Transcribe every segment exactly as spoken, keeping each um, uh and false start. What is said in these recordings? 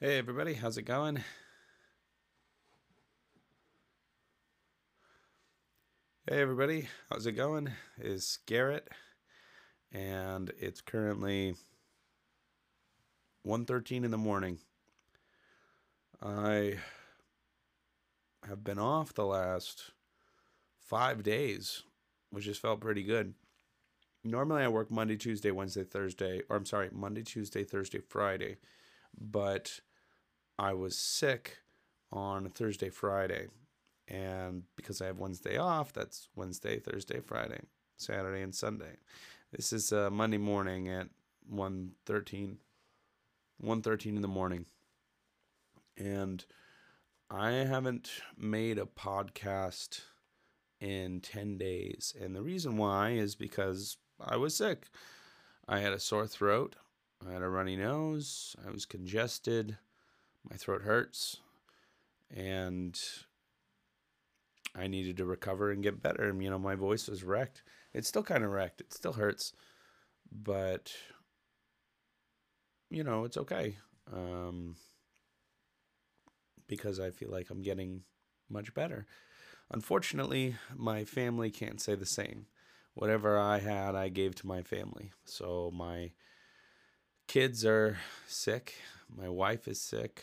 Hey everybody, how's it going? Hey everybody, how's it going? It's Garrett, and it's currently one thirteen in the morning. I have been off the last five days, which just felt pretty good. Normally I work Monday, Tuesday, Wednesday, Thursday, or I'm sorry, Monday, Tuesday, Thursday, Friday, but I was sick on Thursday, Friday, and because I have Wednesday off, that's Wednesday, Thursday, Friday, Saturday, and Sunday. This is uh, Monday morning at one thirteen in the morning, and I haven't made a podcast in ten days, and the reason why is because I was sick. I had a sore throat. I had a runny nose, I was congested, my throat hurts, and I needed to recover and get better. And, you know, my voice was wrecked. It's still kind of wrecked. It still hurts, but, you know, it's okay. Um, because I feel like I'm getting much better. Unfortunately, my family can't say the same. Whatever I had, I gave to my family. So my kids are sick. My wife is sick.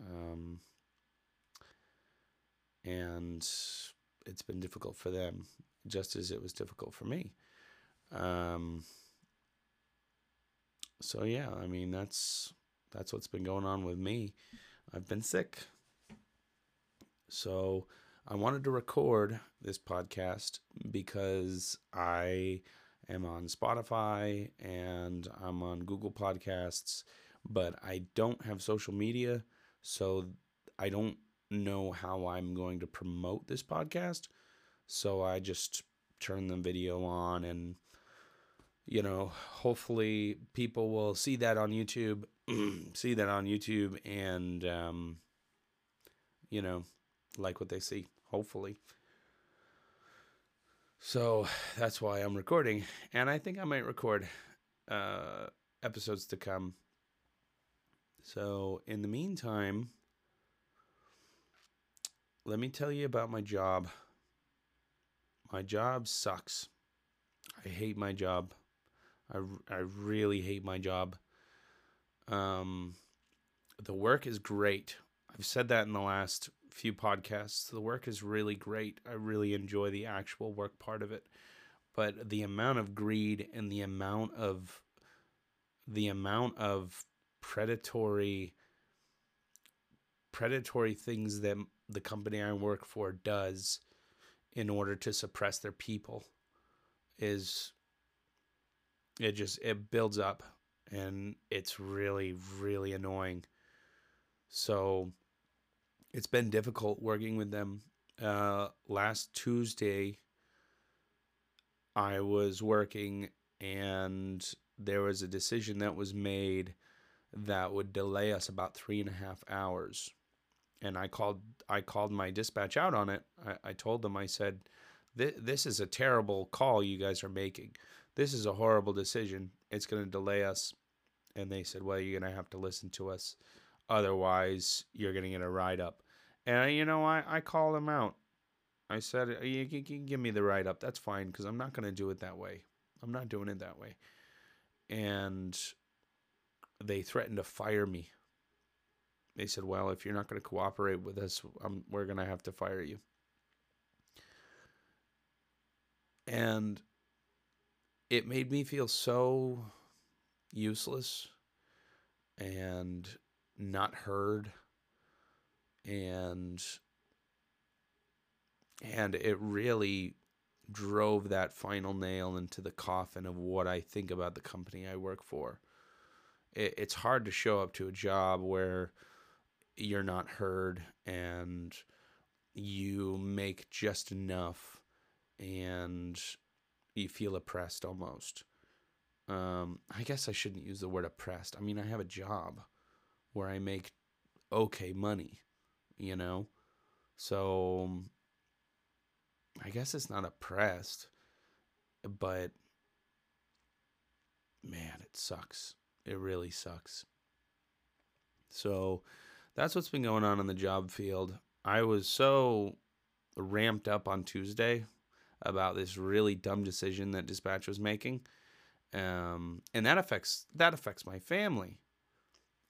Um, and it's been difficult for them, just as it was difficult for me. Um, so, yeah, I mean, that's that's what's been going on with me. I've been sick. So I wanted to record this podcast because I I'm on Spotify and I'm on Google Podcasts, but I don't have social media, so I don't know how I'm going to promote this podcast. So I just turn the video on and, you know, hopefully people will see that on YouTube, see that on YouTube and, um, you know, like what they see, hopefully. So that's why I'm recording, and I think I might record uh, episodes to come. So in the meantime, let me tell you about my job. My job sucks. I hate my job. I, I really hate my job. Um, the work is great. I've said that in the last few podcasts. The work is really great. I really enjoy the actual work part of it, but the amount of greed and the amount of the amount of predatory predatory things that the company I work for does in order to suppress their people is it just it builds up, and it's really, really annoying. So it's been difficult working with them. Uh, last Tuesday, I was working, and there was a decision that was made that would delay us about three and a half hours. And I called I called my dispatch out on it. I, I told them, I said, this, this is a terrible call you guys are making. This is a horrible decision. It's going to delay us. And they said, well, you're going to have to listen to us. Otherwise, you're going to get a write-up. And, you know, I, I called him out. I said, you can give me the write-up. That's fine, because I'm not going to do it that way. I'm not doing it that way. And they threatened to fire me. They said, well, if you're not going to cooperate with us, I'm, we're going to have to fire you. And it made me feel so useless and not heard, and and it really drove that final nail into the coffin of what I think about the company I work for. It, it's hard to show up to a job where you're not heard and you make just enough and you feel oppressed almost. Um, I guess I shouldn't use the word oppressed. I mean, I have a job where I make okay money, you know? So I guess it's not oppressed, but man, it sucks. It really sucks. So that's what's been going on in the job field. I was so ramped up on Tuesday about this really dumb decision that dispatch was making. Um, and that affects, that affects my family.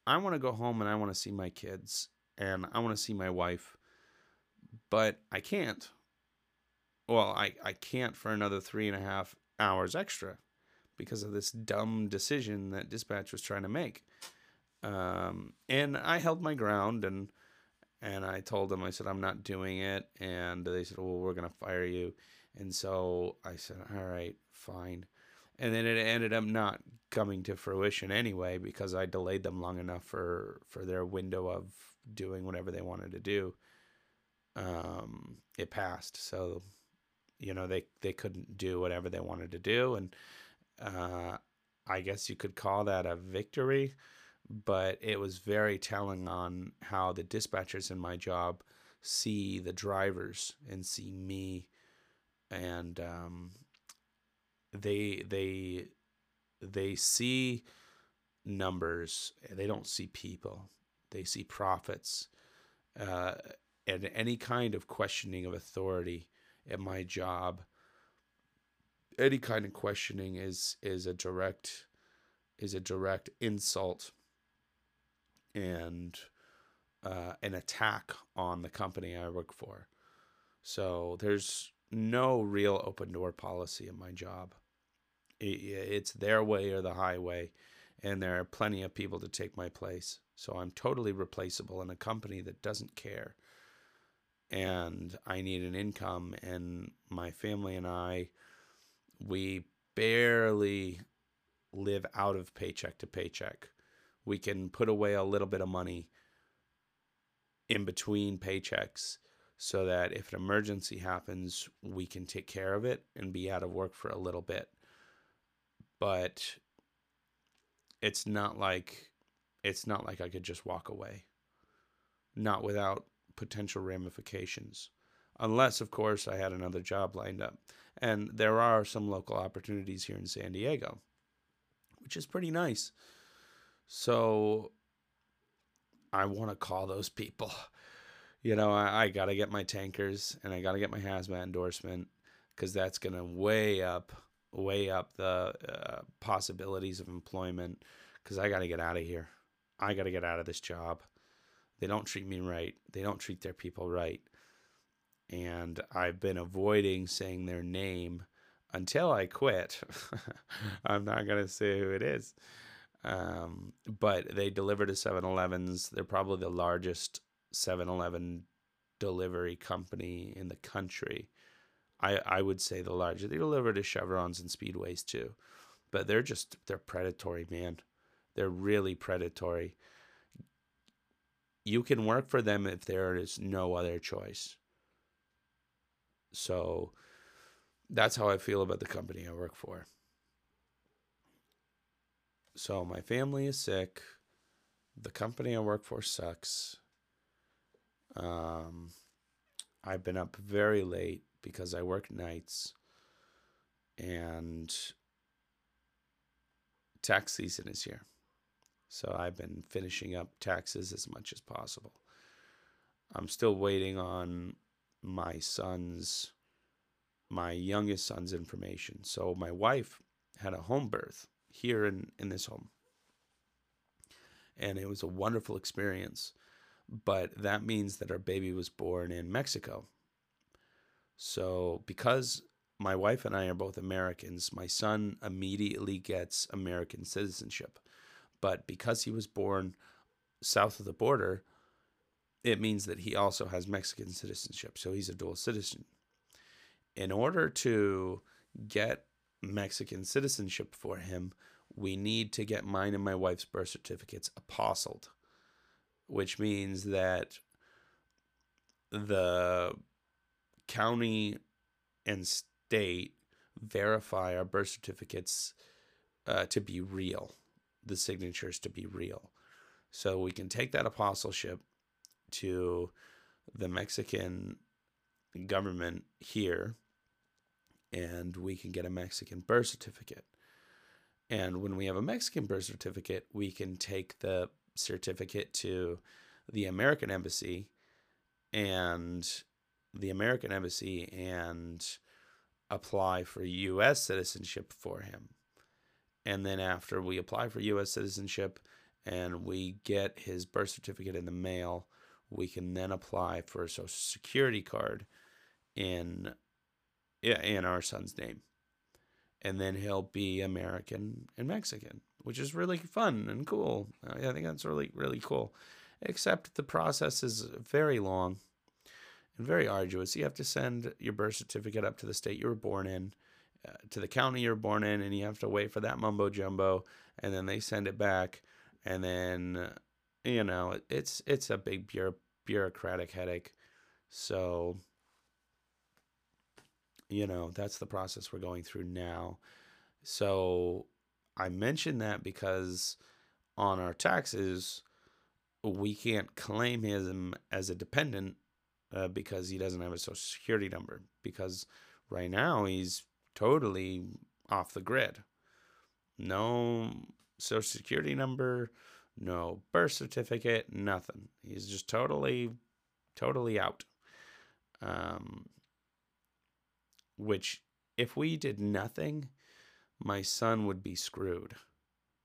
I want to go home and I want to see my kids and I want to see my wife, but I can't. Well, I, I can't for another three and a half hours extra because of this dumb decision that dispatch was trying to make. Um, and I held my ground and, and I told them, I said, I'm not doing it. And they said, well, we're going to fire you. And so I said, all right, fine. And then it ended up not coming to fruition anyway, because I delayed them long enough for, for their window of doing whatever they wanted to do. Um, it passed. So, you know, they, they couldn't do whatever they wanted to do. And, uh, I guess you could call that a victory, but it was very telling on how the dispatchers in my job see the drivers and see me. And, um, They they they see numbers. They don't see people. They see profits, uh, and any kind of questioning of authority at my job. Any kind of questioning is is a direct is a direct insult and uh, an attack on the company I work for. So there's no real open door policy in my job. It's their way or the highway, and there are plenty of people to take my place. So I'm totally replaceable in a company that doesn't care. And I need an income, and my family and I, we barely live out of paycheck to paycheck. We can put away a little bit of money in between paychecks so that if an emergency happens, we can take care of it and be out of work for a little bit. But it's not like it's not like I could just walk away, not without potential ramifications, unless, of course, I had another job lined up. And there are some local opportunities here in San Diego, which is pretty nice. So I want to call those people. You know, I, I got to get my tankers and I got to get my hazmat endorsement, because that's going to weigh up, weigh up the uh, possibilities of employment, because I got to get out of here. I got to get out of this job. They don't treat me right. They don't treat their people right. And I've been avoiding saying their name until I quit. I'm not going to say who it is. Um, but they deliver to seven elevens. They're probably the largest seven eleven delivery company in the country. I I would say the largest. They deliver to Chevrons and Speedways too, but they're just they're predatory, man. They're really predatory. You can work for them if there is no other choice. So that's how I feel about the company I work for. So my family is sick. The company I work for sucks. Um, I've been up very late because I work nights, and tax season is here. So I've been finishing up taxes as much as possible. I'm still waiting on my son's, my youngest son's information. So my wife had a home birth here in, in this home, and it was a wonderful experience. But that means that our baby was born in Mexico. So because my wife and I are both Americans, my son immediately gets American citizenship. But because he was born south of the border, it means that he also has Mexican citizenship. So he's a dual citizen. In order to get Mexican citizenship for him, we need to get mine and my wife's birth certificates apostilled, which means that the county and state verify our birth certificates uh, to be real, the signatures to be real. So we can take that apostleship to the Mexican government here, and we can get a Mexican birth certificate. And when we have a Mexican birth certificate, we can take the certificate to the American embassy, and the American embassy and apply for U S citizenship for him. And then after we apply for U S citizenship and we get his birth certificate in the mail, we can then apply for a social security card in, in our son's name. And then he'll be American and Mexican, which is really fun and cool. I think that's really, really cool. Except the process is very long and very arduous. You have to send your birth certificate up to the state you were born in, uh, to the county you were born in, and you have to wait for that mumbo jumbo, and then they send it back. And then, uh, you know, it, it's it's a big bureau bureaucratic headache. So, you know, that's the process we're going through now. So I mentioned that because on our taxes, we can't claim him as a dependent uh, because he doesn't have a social security number, because right now he's totally off the grid. No social security number, no birth certificate, nothing. He's just totally, totally out. Um, which if we did nothing, my son would be screwed.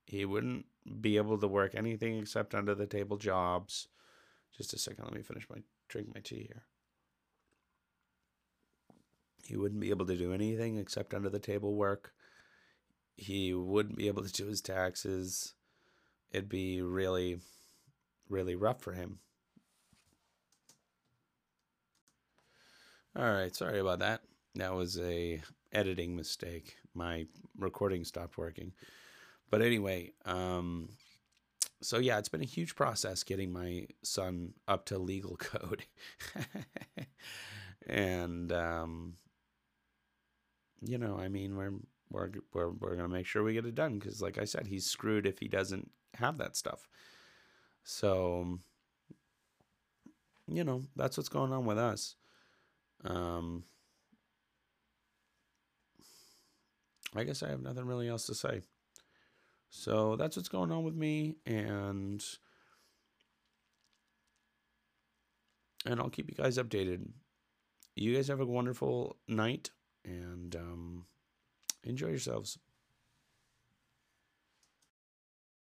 He wouldn't be able to work anything except under the table jobs. Just a second, let me finish my drink my tea here. He wouldn't be able to do anything except under the table work. He wouldn't be able to do his taxes. It'd be really, really rough for him. All right, sorry about that. That was a editing mistake. My recording stopped working. But anyway, um, so yeah, it's been a huge process getting my son up to legal code. And, um, you know, I mean, we're, we're, we're, we're going to make sure we get it done. Because like I said, he's screwed if he doesn't have that stuff. So, you know, that's what's going on with us. Um, I guess I have nothing really else to say. So that's what's going on with me, and and I'll keep you guys updated. You guys have a wonderful night, and um, enjoy yourselves.